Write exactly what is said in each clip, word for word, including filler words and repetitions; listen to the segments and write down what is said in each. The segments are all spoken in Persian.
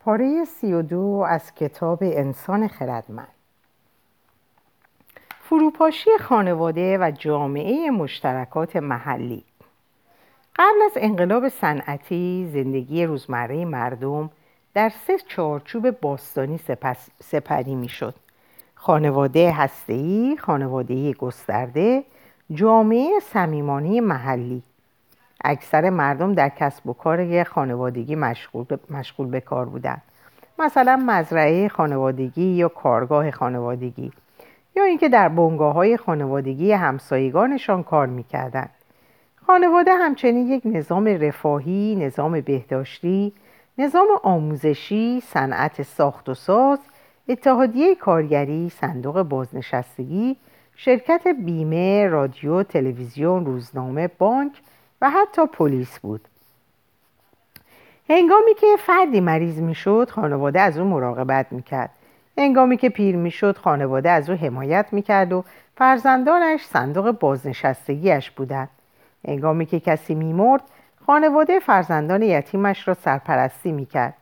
پاره سی و دو از کتاب انسان خردمند. فروپاشی خانواده و جامعه مشترکات محلی. قبل از انقلاب صنعتی زندگی روزمره مردم در سه چارچوب باستانی سپس سپری می شد. خانواده هسته‌ای، خانواده گسترده، جامعه صمیمانه محلی. اکثر مردم در کسب و کار خانوادگی مشغول به, مشغول به کار بودند. مثلا مزرعه خانوادگی یا کارگاه خانوادگی، یا اینکه در بنگاه‌های خانوادگی همسایگانشان کار می‌کردند. خانواده همچنین یک نظام رفاهی، نظام بهداشتی، نظام آموزشی، صنعت ساخت و ساز، اتحادیه کارگری، صندوق بازنشستگی، شرکت بیمه، رادیو، تلویزیون، روزنامه، بانک و حتی پلیس بود. هنگامی که فردی مریض میشد، خانواده از او مراقبت میکرد. هنگامی که پیر میشد، خانواده از او حمایت میکرد و فرزندانش صندوق بازنشستگیش بودند. هنگامی که کسی میمرد، خانواده فرزندان یتیمش را سرپرستی میکرد.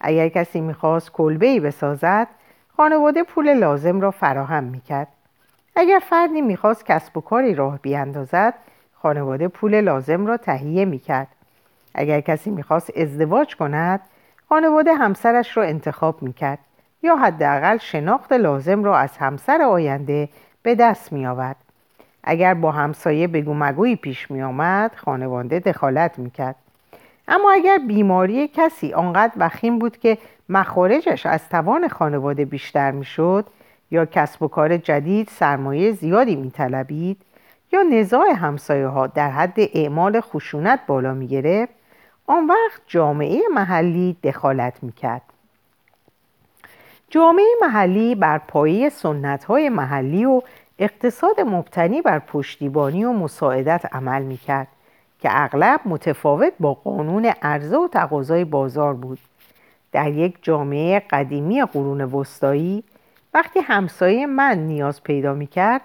اگر کسی میخواست کلبه‌ای بسازد، خانواده پول لازم را فراهم میکرد. اگر فردی میخواست کسب و کاری راه بیاندازد، خانواده پول لازم را تهیه میکرد. اگر کسی میخواست ازدواج کند، خانواده همسرش را انتخاب میکرد یا حداقل شناخت لازم را از همسر آینده به دست میآورد. اگر با همسایه بگو مگویی پیش میآمد، خانواده دخالت میکرد. اما اگر بیماری کسی آنقدر وخیم بود که مخارجش از توان خانواده بیشتر میشد، یا کسب و کار جدید سرمایه زیادی میطلبید، یا نزاع همسایه ها در حد اعمال خشونت بالا می گرفت، آن وقت جامعه محلی دخالت می کرد. جامعه محلی بر پایه سنت های محلی و اقتصاد مبتنی بر پشتیبانی و مساعدت عمل می کرد که اغلب متفاوت با قانون عرضه و تقاضای بازار بود. در یک جامعه قدیمی قرون وسطایی، وقتی همسایه من نیاز پیدا می کرد،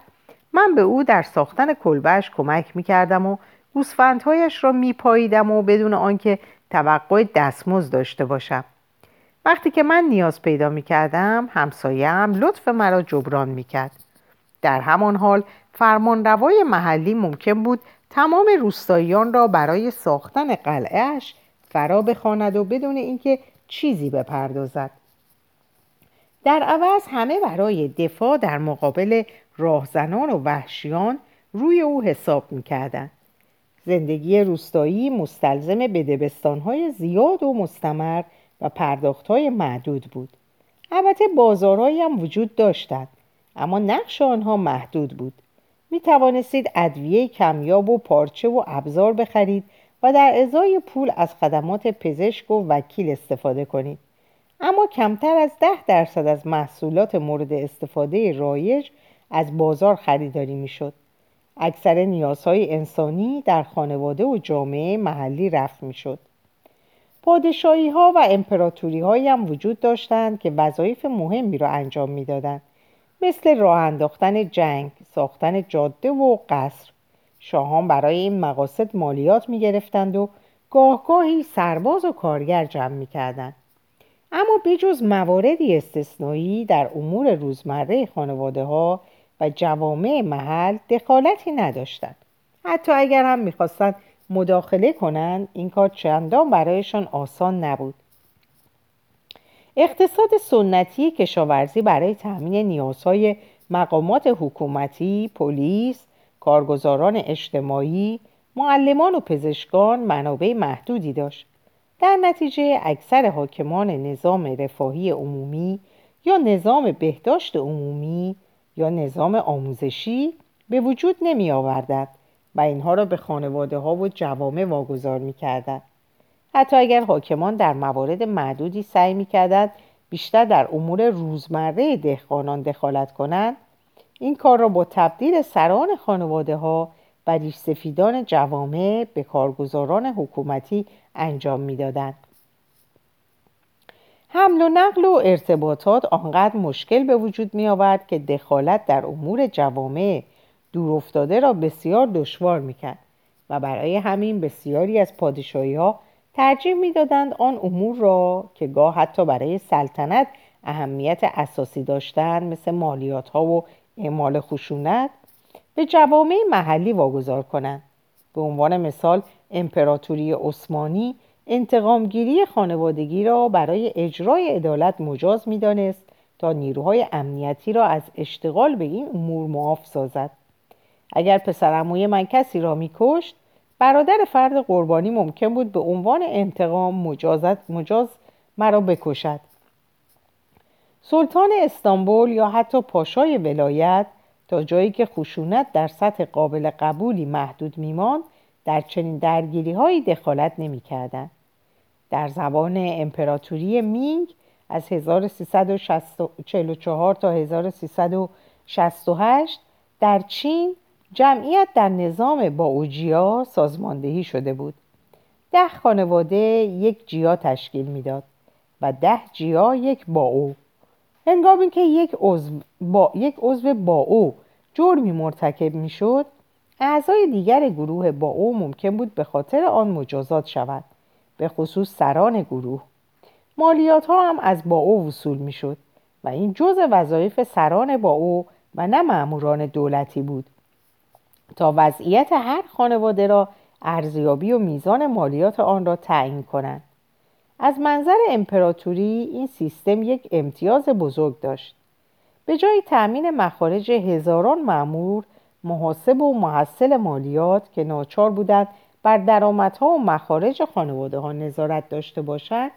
من به او در ساختن کلبه‌اش کمک می‌کردم و گوسفندهایش را می‌پاییدم و بدون آنکه توقع دستمزد داشته باشم. وقتی که من نیاز پیدا می‌کردم، همسایه‌ام لطف مرا جبران می‌کرد. در همان حال فرمانروای محلی ممکن بود تمام روستاییان را برای ساختن قلعه‌اش فرا بخواند و بدون اینکه چیزی بپردازد. در عوض همه برای دفاع در مقابل راهزنان و وحشیان روی او حساب میکردند. زندگی روستایی مستلزم بدبستانهای زیاد و مستمر و پرداختهای محدود بود. البته بازارهایی هم وجود داشتند، اما نقش آنها محدود بود. می توانستید ادویه کمیاب و پارچه و ابزار بخرید و در ازای پول از خدمات پزشک و وکیل استفاده کنید. اما کمتر از ده درصد از محصولات مورد استفاده رایج از بازار خریداری می شد. اکثر نیازهای انسانی در خانواده و جامعه محلی رفع می شد. پادشاهی ها و امپراتوری هایی هم وجود داشتند که وظایف مهمی را انجام می دادند، مثل راه انداختن جنگ، ساختن جاده و قصر. شاهان برای این مقاصد مالیات می گرفتند و گاهگاهی سرباز و کارگر جمع می کردند. اما بجز مواردی استثنایی در امور روزمره خانواده ها و جوامع محل دخالتی نداشتند. حتی اگر هم میخواستند مداخله کنند، این کار چندان برایشان آسان نبود. اقتصاد سنتی کشاورزی برای تامین نیازهای مقامات حکومتی، پلیس، کارگزاران اجتماعی، معلمان و پزشکان منابع محدودی داشت. در نتیجه اکثر حاکمان نظام رفاهی عمومی یا نظام بهداشت عمومی یا نظام آموزشی به وجود نمی آوردند و اینها را به خانواده ها و جوامع واگذار می کردند. حتی اگر حاکمان در موارد محدودی سعی می کردند بیشتر در امور روزمره دهقانان دخالت کنند، این کار را با تبدیل سران خانواده ها و ریش سفیدان جوامع به کارگزاران حکومتی انجام میدادند. حمل و نقل و ارتباطات آنقدر مشکل به وجود می آورد که دخالت در امور جوامع دورافتاده را بسیار دشوار می کرد و برای همین بسیاری از پادشاهی ها ترجیح می‌دادند آن امور را که گاه حتی برای سلطنت اهمیت اساسی داشتند، مثل مالیات‌ها و اعمال خشونت، به جوامع محلی واگذار کنند. به عنوان مثال، امپراتوری عثمانی انتقامگیری خانوادگی را برای اجرای عدالت مجاز می‌دانست تا نیروهای امنیتی را از اشتغال به این امور معاف سازد. اگر پسرعموی من کسی را می‌کشت، برادر فرد قربانی ممکن بود به عنوان انتقام مجازت مجاز مرا بکشد. سلطان استانبول یا حتی پاشای ولایت، تا جایی که خشونت در سطح قابل قبولی محدود می‌ماند، در چنین درگیری‌هایی دخالت نمی‌کردند. در زبان امپراتوری مینگ از هزار و سیصد و چهل و چهار تا هزار و سیصد و شصت و هشت در چین، جمعیت در نظام باوجیا سازماندهی شده بود. ده خانواده یک جیا تشکیل می‌داد و ده جیا یک باو. هنگام اینکه یک عضو با یک عضو باو جرمی مرتکب می‌شد، اعضای دیگر گروه باو ممکن بود به خاطر آن مجازات شوند، به خصوص سران گروه. مالیات‌ها هم از باو وصول می‌شد و این جزء وظایف سران باو و نه ماموران دولتی بود. تا وضعیت هر خانواده را ارزیابی و میزان مالیات آن را تعیین کنند. از منظر امپراتوری این سیستم یک امتیاز بزرگ داشت. به جای تأمین مخارج هزاران مأمور، محاسب و محصل مالیات که ناچار بودند بر درآمدها و مخارج خانواده ها نظارت داشته باشند،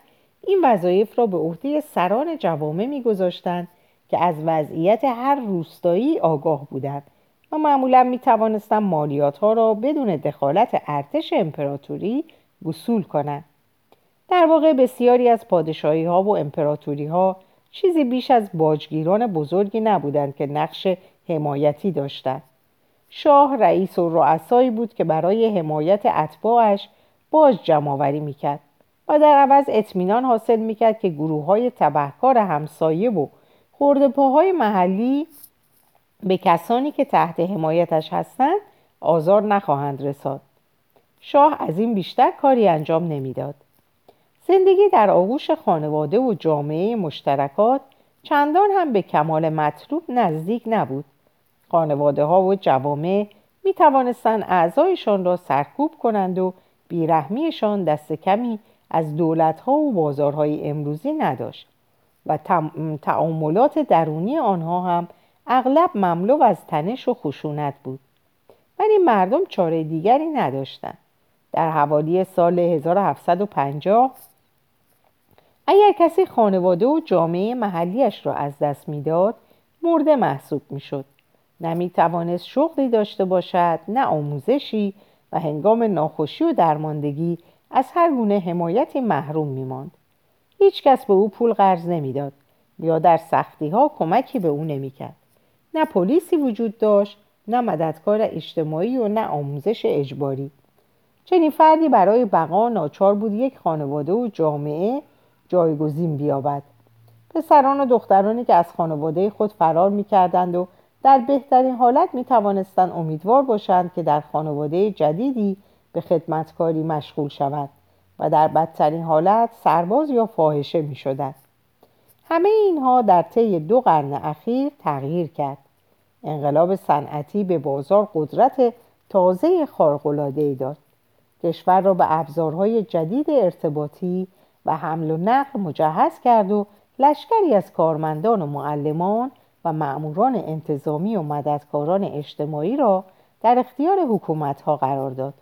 این وظایف را به عهده سران جوامع می‌گذاشتند که از وضعیت هر روستایی آگاه بودند و معمولا می توانستن مالیات ها را بدون دخالت ارتش امپراتوری وصول کنند. در واقع بسیاری از پادشاهی ها و امپراتوری ها چیزی بیش از باجگیران بزرگی نبودند که نقش حمایتی داشتند. شاه رئیس و رؤسایی بود که برای حمایت اتباعش باج جمع‌آوری میکرد و در عوض اطمینان حاصل میکرد که گروه های تبهکار همسایه و خرده‌پاهای محلی به کسانی که تحت حمایتش هستند آزار نخواهند رساند. شاه از این بیشتر کاری انجام نمیداد. زندگی در آغوش خانواده و جامعه مشترکات چندان هم به کمال مطلوب نزدیک نبود. خانواده ها و جوامع می توانستند اعضایشان را سرکوب کنند و بیرحمیشان دست کمی از دولت ها و بازارهای امروزی نداشت و تعاملات درونی آنها هم اغلب مملو از تنش و خشونت بود. ولی مردم چاره دیگری نداشتند. در حوالی سال هزار و هفتصد و پنجاه، اگر کسی خانواده و جامعه محلیش را از دست می‌داد، مرد محسوب می‌شد. نه می‌توانست شغلی داشته باشد، نه آموزشی، و هنگام ناخوشی و درماندگی از هر گونه حمایتی محروم می‌ماند. هیچ کس به او پول قرض نمی‌داد یا در سختی‌ها کمکی به او نمی‌کرد. نه پلیسی وجود داشت، نه مددکار اجتماعی و نه آموزش اجباری. چنین فردی برای بقا ناچار بود یک خانواده و جامعه جایگزین بیابد. پسران و دخترانی که از خانواده خود فرار می‌کردند و در بهترین حالت می‌توانستند امیدوار باشند که در خانواده جدیدی به خدمتکاری مشغول شوند و در بدترین حالت سرباز یا فاحشه می‌شدند. همه اینها در طی دو قرن اخیر تغییر کرد. انقلاب صنعتی به بازار قدرت تازه خارق‌العاده‌ای داد. کشور را به ابزارهای جدید ارتباطی و حمل و نقل مجهز کرد و لشکری از کارمندان و معلمان و مأموران انتظامی و مددکاران اجتماعی را در اختیار حکومت‌ها قرار داد.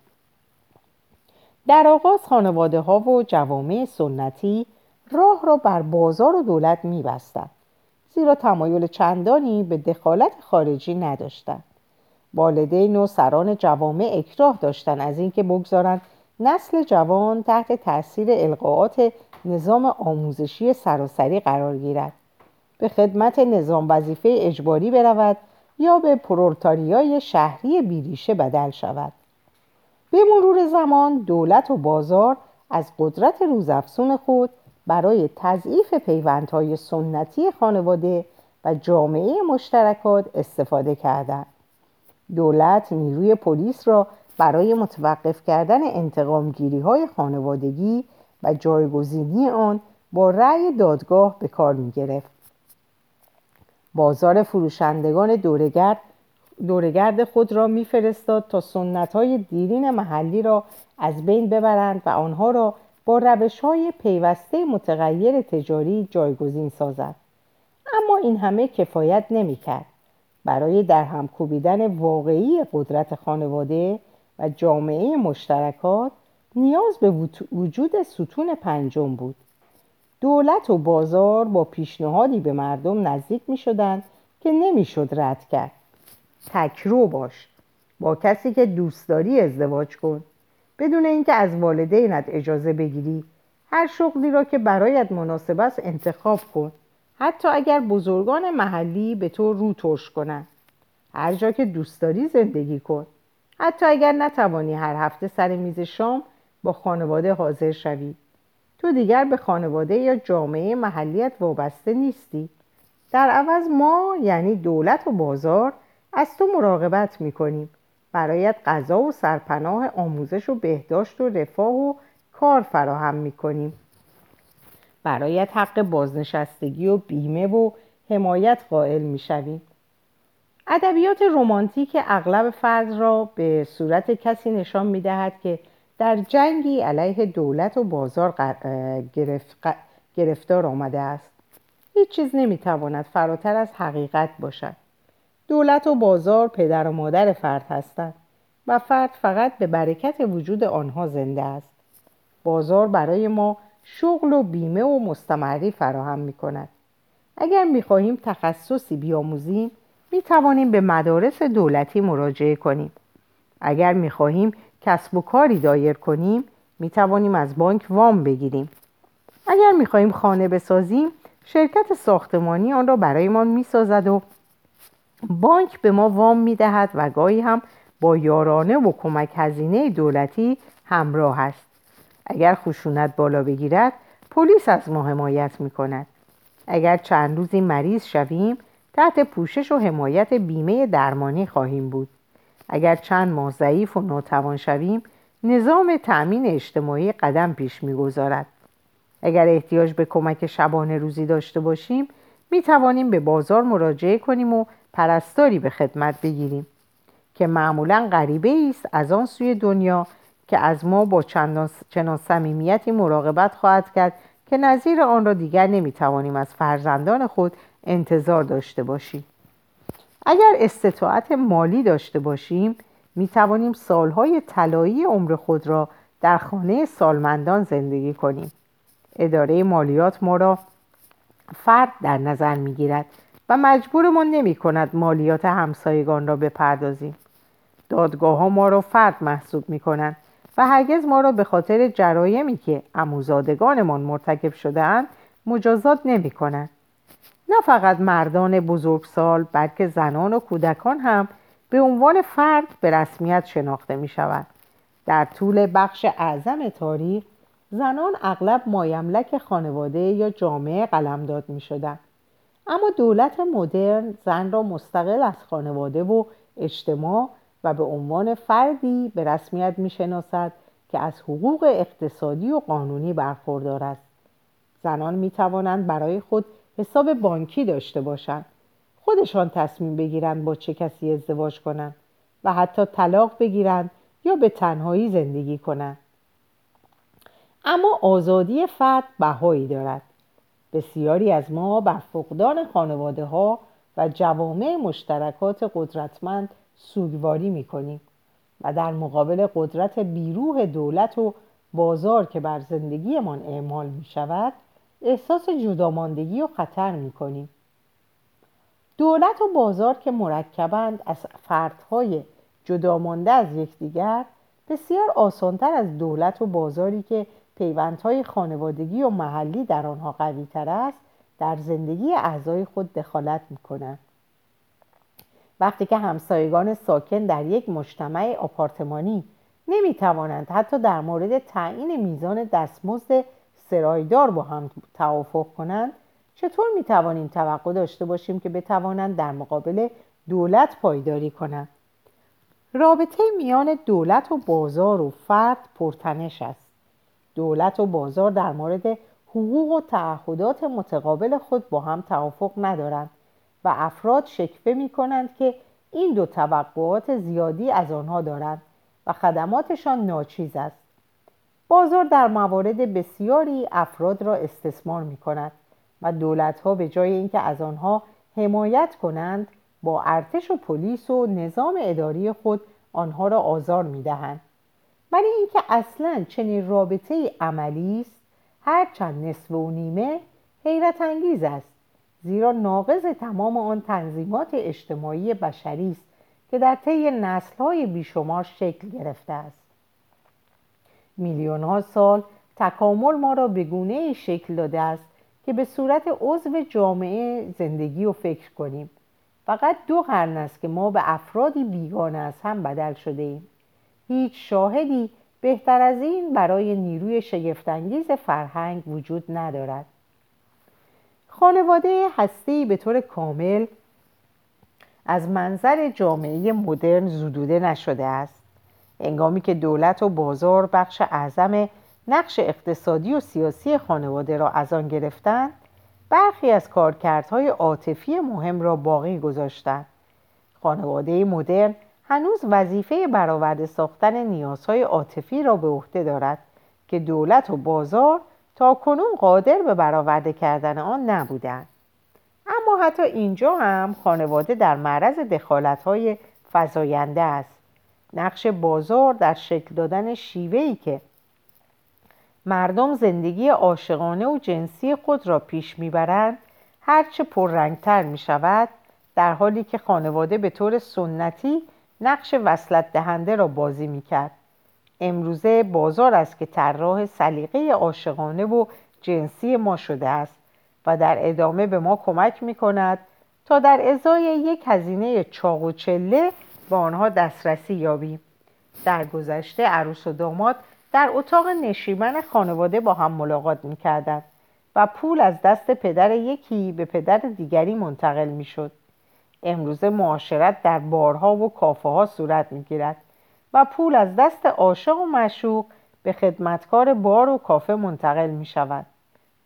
در آغاز خانواده‌ها و جوامع سنتی راه را بر بازار و دولت می‌بستند، زیرا تمایل چندانی به دخالت خارجی نداشتند. والدین و سران جوامع اکراه داشتند از اینکه بگذارند نسل جوان تحت تأثیر القاءات نظام آموزشی سراسری قرار گیرد، به خدمت نظام وظیفه اجباری برود یا به پرولتاریای شهری بیریشه بدل شود. به مرور زمان دولت و بازار از قدرت روزافزون خود برای تضعیف پیوندهای سنتی خانواده و جامعه مشترکات استفاده کردند. دولت نیروی پلیس را برای متوقف کردن انتقامگیری‌های خانوادگی و جایگزینی آن با رأی دادگاه به کار می گرفت. بازار فروشندگان دورگرد دورگرد خود را می فرستاد تا سنت‌های دیرین محلی را از بین ببرند و آنها را با روش‌های پیوسته متغیر تجاری جایگزین سازند. اما این همه کفایت نمی‌کرد. برای درهم کوبیدن واقعی قدرت خانواده و جامعه مشترکات نیاز به وجود ستون پنجم بود. دولت و بازار با پیشنهادی به مردم نزدیک می‌شدند که نمی‌شد رد کرد. تکرو باش، با کسی که دوست داری ازدواج کن، بدون اینکه از والدینت اجازه بگیری. هر شغلی را که برایت مناسب است انتخاب کن، حتی اگر بزرگان محلی به تو رو ترش کنند. هر جا که دوست داری زندگی کن، حتی اگر نتوانی هر هفته سر میز شام با خانواده حاضر شوی. تو دیگر به خانواده یا جامعه محلیت وابسته نیستی. در عوض ما، یعنی دولت و بازار، از تو مراقبت میکنیم. برایت غذا و سرپناه، آموزش و بهداشت و رفاه و کار فراهم میکنیم. برایت حق بازنشستگی و بیمه و حمایت قائل میشویم. ادبیات رمانتیک اغلب فرد را به صورت کسی نشان میدهد که در جنگی علیه دولت و بازار گرفتار آمده است. هیچ چیز نمیتواند فراتر از حقیقت باشد. دولت و بازار پدر و مادر فرد هستند و فرد فقط به برکت وجود آنها زنده است. بازار برای ما شغل و بیمه و مستمری فراهم می کند. اگر می خواهیم تخصصی بیاموزیم، می توانیم به مدارس دولتی مراجعه کنیم. اگر می خواهیم کسب و کاری دایر کنیم، می توانیم از بانک وام بگیریم. اگر می خواهیم خانه بسازیم، شرکت ساختمانی آن را برایمان می سازد و بانک به ما وام می دهد و گاهی هم با یارانه و کمک هزینه دولتی همراه است. اگر خشونت بالا بگیرد، پلیس از ما حمایت می کند. اگر چند روزی مریض شویم، تحت پوشش و حمایت بیمه درمانی خواهیم بود. اگر چند ماه ضعیف و ناتوان شویم، نظام تأمین اجتماعی قدم پیش می گذارد. اگر احتیاج به کمک شبانه روزی داشته باشیم، می توانیم به بازار مراجعه کنیم و پرستاری به خدمت بگیریم که معمولاً غریبه ایست از آن سوی دنیا، که از ما با چندان چنان صمیمیتی مراقبت خواهد کرد که نظیر آن را دیگر نمیتوانیم از فرزندان خود انتظار داشته باشیم. اگر استطاعت مالی داشته باشیم، میتوانیم سالهای طلایی عمر خود را در خانه سالمندان زندگی کنیم. اداره مالیات ما را فرد در نظر میگیرد و مجبورمان نمی کند مالیات همسایگان را بپردازیم. دادگاه ها ما را فرد محسوب می کنند و هرگز ما را به خاطر جرایمی که عموزادگانمان مرتکب شده‌اند مجازات نمی کنند. نه فقط مردان بزرگسال، بلکه زنان و کودکان هم به عنوان فرد به رسمیت شناخته می شوند. در طول بخش اعظم تاریخ، زنان اغلب مایملک خانواده یا جامعه قلمداد می شدند. اما دولت مدرن زن را مستقل از خانواده و اجتماع و به عنوان فردی به رسمیت می‌شناسد که از حقوق اقتصادی و قانونی برخوردار است. زنان می‌توانند برای خود حساب بانکی داشته باشند، خودشان تصمیم بگیرند با چه کسی ازدواج کنند و حتی طلاق بگیرند یا به تنهایی زندگی کنند. اما آزادی فرد بهایی دارد. بسیاری از ما بر فقدان خانواده‌ها و جوامع مشترکات قدرتمند سوگواری می‌کنیم و در مقابل قدرت بیروح دولت و بازار که بر زندگیمان اعمال می‌شود، احساس جداماندگی و خطر می‌کنیم. دولت و بازار که مرکبند از فردهای جدامانده از یکدیگر، بسیار آسان‌تر از دولت و بازاری که پیوندهای خانوادگی و محلی در آنها قوی‌تر است، در زندگی اعضای خود دخالت می‌کنند. وقتی که همسایگان ساکن در یک مجتمع آپارتمانی نمیتوانند حتی در مورد تعیین میزان دستمزد سرایدار با هم توافق کنند، چطور میتوانیم توقع داشته باشیم که بتوانند در مقابل دولت پایداری کنند؟ رابطه میان دولت و بازار و فرد پرتنش است. دولت و بازار در مورد حقوق و تعهدات متقابل خود با هم توافق ندارند و افراد شکوه می کنند که این دو توقعات زیادی از آنها دارند و خدماتشان ناچیز است. بازار در موارد بسیاری افراد را استثمار می کند و دولت‌ها به جای اینکه از آنها حمایت کنند با ارتش و پلیس و نظام اداری خود آنها را آزار می دهند. ولی اینکه اصلاً چنین رابطه‌ای عملی است هرچند نصف و نیمه حیرت انگیز است، زیرا ناقض تمام آن تنظیمات اجتماعی بشری است که در طی نسل‌های بیشمار شکل گرفته است. میلیون‌ها سال تکامل ما را به گونه‌ای شکل داده است که به صورت عضو جامعه زندگی و فکر کنیم. فقط دو قرن است که ما به افرادی بیگانه از هم بدل شده ایم. هیچ شاهدی بهتر از این برای نیروی شگفت‌انگیز فرهنگ وجود ندارد. خانواده هسته‌ای به طور کامل از منظر جامعه مدرن زدوده نشده است. هنگامی که دولت و بازار بخش اعظم نقش اقتصادی و سیاسی خانواده را از آن گرفتند، برخی از کارکردهای عاطفی مهم را باقی گذاشتند. خانواده مدرن هنوز وظیفه برآورده ساختن نیازهای عاطفی را به عهده دارد که دولت و بازار تاکنون قادر به برآورده کردن آن نبودند. اما حتی اینجا هم خانواده در معرض دخالت‌های فزاینده است. نقش بازار در شکل دادن شیوه‌ای که مردم زندگی عاشقانه و جنسی خود را پیش می‌برند، هرچه پررنگ‌تر می‌شود، در حالی که خانواده به طور سنتی نقش وصلت دهنده را بازی می‌کرد. امروزه بازار است که طراح سلیقه عاشقانه و جنسی ما شده است و در ادامه به ما کمک می‌کند تا در ازای یک هزینه چاق و چله به آنها دسترسی یابیم. در گذشته عروس و داماد در اتاق نشیمن خانواده با هم ملاقات می‌کردند و پول از دست پدر یکی به پدر دیگری منتقل می‌شد. امروزه معاشرت در بارها و کافه‌ها صورت می‌گیرد و پول از دست عاشق و معشوق به خدمتکار بار و کافه منتقل می‌شود.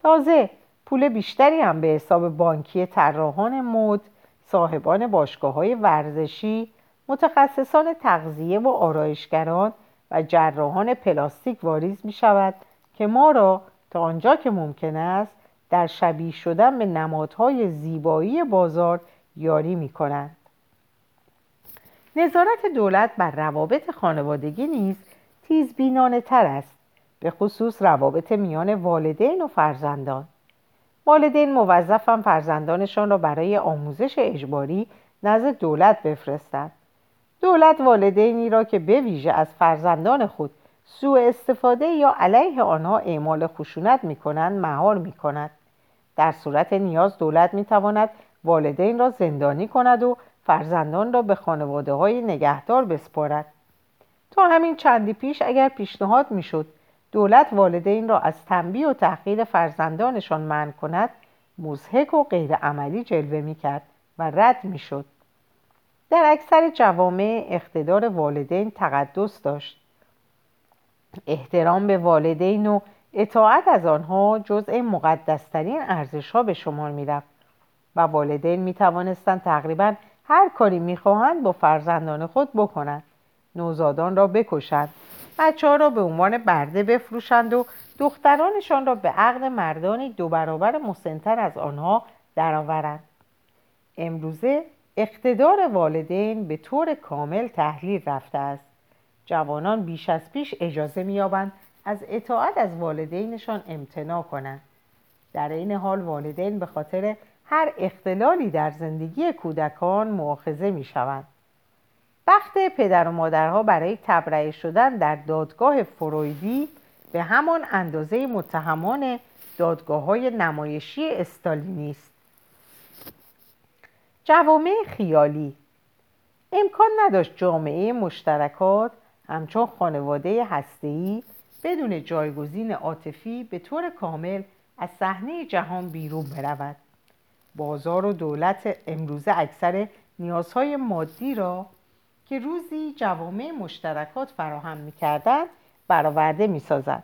تازه پول بیشتری هم به حساب بانکی طراحان مد، صاحبان باشگاه‌های ورزشی، متخصصان تغذیه و آرایشگران و جراحان پلاستیک واریز می‌شود که ما را تا آنجا که ممکن است در شبیه شدن به نمادهای زیبایی بازار یاری می‌کنند. نظارت دولت بر روابط خانوادگی نیز تیزبینانه‌تر است، به خصوص روابط میان والدین و فرزندان. والدین موظفند فرزندانشان را برای آموزش اجباری نزد دولت بفرستند. دولت والدینی را که به ویژه از فرزندان خود سوء استفاده یا علیه آنها اعمال خشونت می‌کنند مهار می‌کند. در صورت نیاز دولت می‌تواند والدین را زندانی کند و فرزندان را به خانواده‌های نگهدار بسپارد. تا همین چندی پیش اگر پیشنهاد می‌شد دولت والدین را از تنبیه و تحقیر فرزندانشان منع کند، مضحک و غیرعملی جلوه می‌کرد و رد می‌شد. در اکثر جوامع اقتدار والدین تقدس داشت. احترام به والدین و اطاعت از آنها جزء مقدس‌ترین ارزش‌ها به شمار می‌رفت و والدین می‌توانستند تقریباً هر کاری می‌خواهند با فرزندان خود بکنند. نوزادان را بکشند، بچه‌ها را به عنوان برده بفروشند و دخترانشان را به عقد مردانی دو برابر مسن‌تر از آنها درآورند. امروزه اقتدار والدین به طور کامل تحلیل رفته است. جوانان بیش از پیش اجازه می‌یابند از اطاعت از والدینشان امتناع کنند. در این حال والدین به خاطر هر اختلالی در زندگی کودکان مؤاخذه می‌شوند. بخت پدر و مادرها برای تبرئه شدن در دادگاه فرویدی به همان اندازه متهمان دادگاه‌های نمایشی استالینیست. جوامع خیالی امکان نداشت جامعه مشترکات همچون خانواده هسته‌ای بدون جایگزین عاطفی به طور کامل از صحنه جهان بیرون برود. بازار و دولت امروزه اکثر نیازهای مادی را که روزی جوامع مشترکات فراهم می‌کردند برآورده می‌سازد.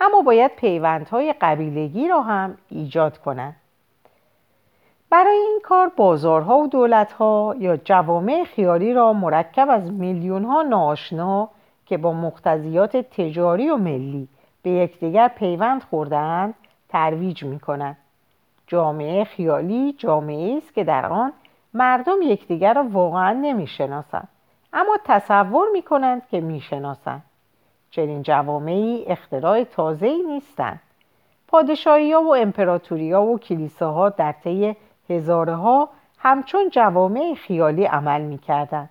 اما باید پیوندهای قبیلگی را هم ایجاد کنند. برای این کار بازارها و دولتها یا جوامع خیالی را مرکب از میلیونها ناآشنا که با مقتضیات تجاری و ملی به یکدیگر پیوند خورده‌اند ترویج می‌کنند. جامعه خیالی جامعه‌ای است که در آن مردم یکدیگر را واقعاً نمی‌شناسند، اما تصور می‌کنند که می‌شناسند. چنین جوامعی اختراع تازه‌ای نیستند. پادشاهی‌ها و امپراتوری‌ها و کلیساها در طی هزارها همچون جوامع خیالی عمل می‌کردند.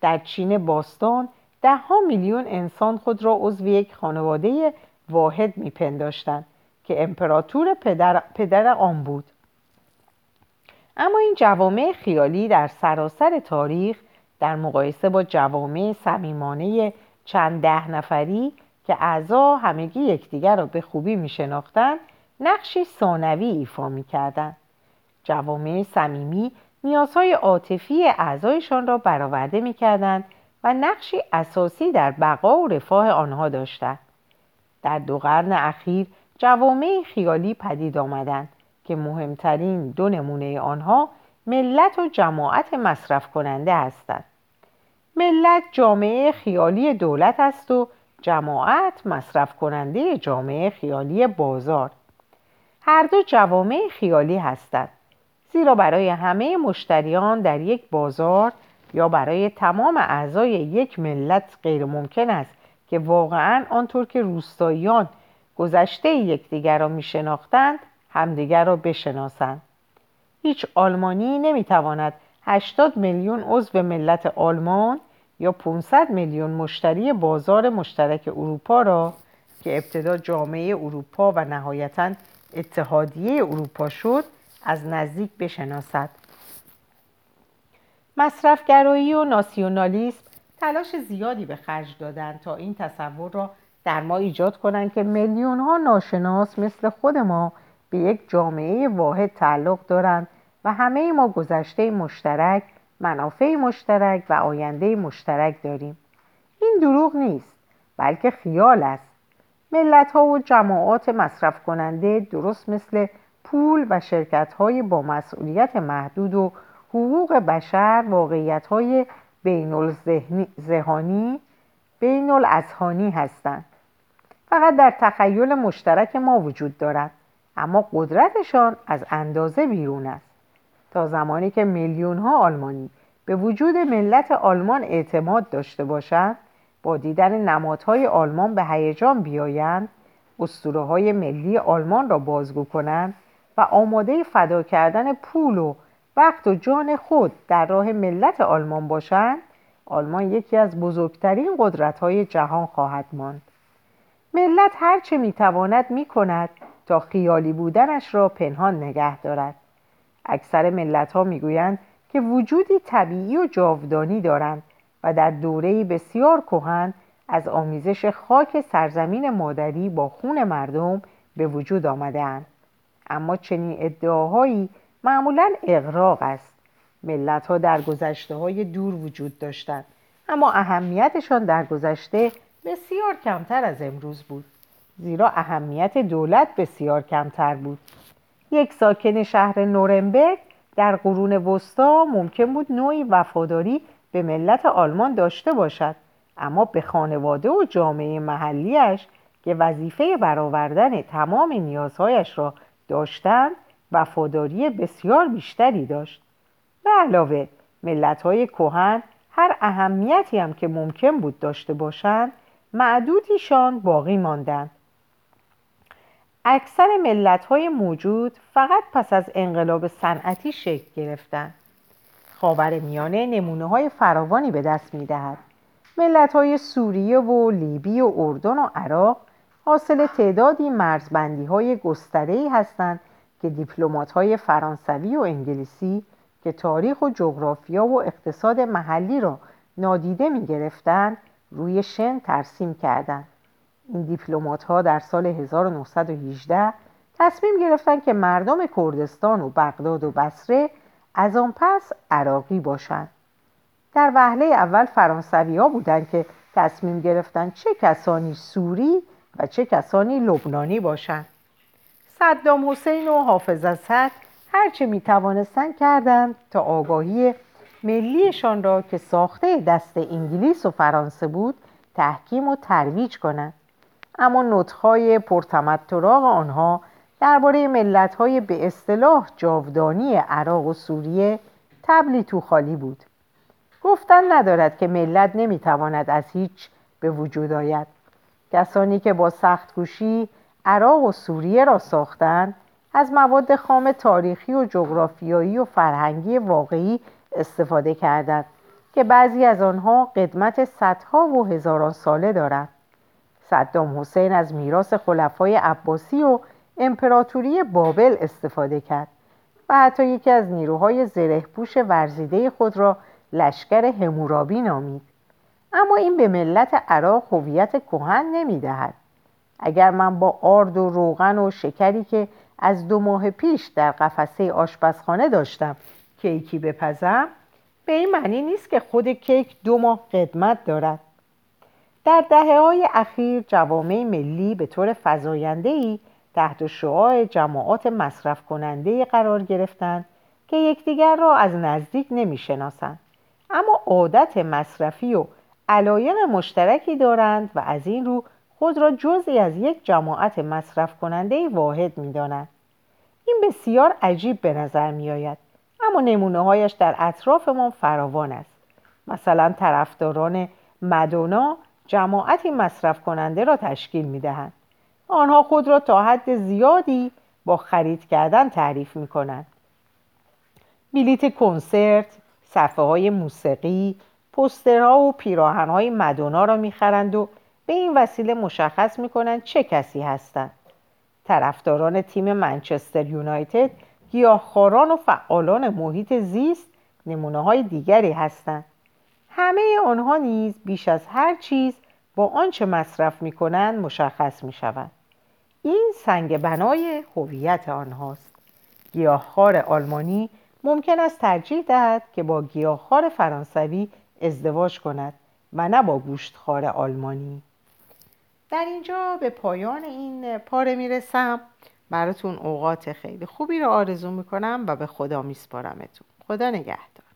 در چین باستان ده ها میلیون انسان خود را عضو یک خانواده واحد می‌پنداشتند که امپراتور پدر, پدر آن بود. اما این جوامع خیالی در سراسر تاریخ در مقایسه با جوامع صمیمانه چند ده نفری که اعضا همگی یکدیگر را به خوبی می‌شناختند، نقشی ثانوی ایفا می‌کردند. جوامع صمیمی نیازهای عاطفی اعضایشان را برآورده می‌کردند و نقشی اساسی در بقا و رفاه آنها داشتند. در دو قرن اخیر جوامع خیالی پدید آمدند که مهمترین دو نمونه آنها ملت و جماعت مصرف کننده هستند. ملت جامعه خیالی دولت است و جماعت مصرف کننده جامعه خیالی بازار. هر دو جوامع خیالی هستند، زیرا برای همه مشتریان در یک بازار یا برای تمام اعضای یک ملت غیر ممکن است که واقعاً آنطور که روستاییان گذشته یکدیگر را میشناختند همدیگر را بشناسند. هیچ آلمانی نمیتواند هشتاد میلیون عضو ملت آلمان یا پانصد میلیون مشتری بازار مشترک اروپا را که ابتدا جامعه اروپا و نهایتاً اتحادیه اروپا شد از نزدیک بشناسد. مصرفگرایی و ناسیونالیسم تلاش زیادی به خرج دادند تا این تصور را در ما ایجاد کنند که میلیون ها ناشناس مثل خود ما به یک جامعه واحد تعلق دارند و همه ما گذشته مشترک، منافع مشترک و آینده مشترک داریم. این دروغ نیست، بلکه خیال است. ملت ها و جماعات مصرف کننده درست مثل پول و شرکت های با مسئولیت محدود و حقوق بشر واقعیت های بین الذهانی بین الاذهانی هستند. فقط در تخیل مشترک ما وجود دارد، اما قدرتشان از اندازه بیرون است. تا زمانی که میلیون ها آلمانی به وجود ملت آلمان اعتماد داشته باشند، با دیدن نمادهای آلمان به هیجان بیایند، اسطوره های ملی آلمان را بازگو کنند و آماده فدا کردن پول و وقت و جان خود در راه ملت آلمان باشند، آلمان یکی از بزرگترین قدرت‌های جهان خواهد ماند. ملت هر چه می‌تواند می‌کند تا خیالی بودنش را پنهان نگه دارد. اکثر ملت‌ها می‌گویند که وجودی طبیعی و جاودانی دارند و در دوره‌ای بسیار کهن از آمیزش خاک سرزمین مادری با خون مردم به وجود آمده‌اند. اما چنین ادعاهایی معمولاً اغراق است. ملت‌ها در گذشته‌های دور وجود داشتند، اما اهمیتشان در گذشته بسیار کمتر از امروز بود، زیرا اهمیت دولت بسیار کمتر بود. یک ساکن شهر نورنبرگ در قرون وسطا ممکن بود نوعی وفاداری به ملت آلمان داشته باشد، اما به خانواده و جامعه محلیش که وظیفه برآوردن تمام نیازهایش را داشتند وفاداری بسیار بیشتری داشت. به علاوه ملت‌های کهن هر اهمیتی هم که ممکن بود داشته باشند معدودیشان باقی ماندند. اکثر ملت‌های موجود فقط پس از انقلاب صنعتی شکل گرفتند. خاورمیانه نمونه‌های فراوانی به دست می‌دهد. ملت‌های سوریه و لیبی و اردن و عراق حاصل تعدادی مرزبندی‌های گسترده‌ای هستند که دیپلمات‌های فرانسوی و انگلیسی که تاریخ و جغرافیا و اقتصاد محلی را نادیده می‌گرفتند روی شن ترسیم کردند. این دیپلمات‌ها در سال هزار و نهصد و هجده تصمیم گرفتند که مردم کردستان و بغداد و بصره از آن پس عراقی باشند. در وهله اول فرانسوی‌ها بودند که تصمیم گرفتند چه کسانی سوری و چه کسانی لبنانی باشند. صدام حسین و حافظ اسد هرچه می توانستند کردند تا آگاهی ملیشان را که ساخته دست انگلیس و فرانسه بود تحکیم و ترویج کنند. اما نطق‌های پرتمطراق آنها درباره ملت‌های به اصطلاح جاودانی عراق و سوریه طبلی تو خالی بود. گفتن ندارد که ملت نمیتواند از هیچ به وجود آید. کسانی که با سخت‌کوشی عراق و سوریه را ساختند از مواد خام تاریخی و جغرافیایی و فرهنگی واقعی استفاده کردند که بعضی از آنها قدمت صدها و هزاران ساله دارند. صدام حسین از میراث خلفای عباسی و امپراتوری بابل استفاده کرد و حتی یکی از نیروهای زره‌پوش ورزیده خود را لشکر حمورابی نامید. اما این به ملت عراق هویت کهن نمی‌دهد. اگر من با آرد و روغن و شکری که از دو ماه پیش در قفسه آشپزخانه داشتم کیکی بپزم، به این معنی نیست که خود کیک دو ماه قدمت دارد. در دهه‌های اخیر جوامع ملی به طور فزاینده‌ای تحت شعاع جماعات مصرف کننده قرار گرفتند که یکدیگر را از نزدیک نمی‌شناسند، اما عادت مصرفی و علایق مشترکی دارند و از این رو خود را جزئی از یک جماعت مصرف کننده واحد می‌دانند. این بسیار عجیب به نظر می‌آید، اما نمونه‌هایش در اطرافمان فراوان است. مثلا طرفداران مدونا جماعتی مصرف کننده را تشکیل می‌دهند. آنها خود را تا حد زیادی با خرید کردن تعریف می‌کنند. بلیت کنسرت، صفحه‌های موسیقی، پوسترها و پیراهن‌های مدونا را می‌خرند و به این وسیله مشخص می‌کنند چه کسی هستند. طرفداران تیم منچستر یونایتد گیاهخواران و فعالان محیط زیست نمونه‌های دیگری هستند. همه آنها نیز بیش از هر چیز با آنچه مصرف می‌کنند مشخص می‌شوند. این سنگ بنای هویت آنهاست. گیاهخوار آلمانی ممکن است ترجیح دهد که با گیاهخوار فرانسوی ازدواج کند و نه با گوشتخوار آلمانی. در اینجا به پایان این پاره میرسم. براتون اوقات خیلی خوبی رو آرزو میکنم و به خدا میسپارمتون. خدا نگهدار.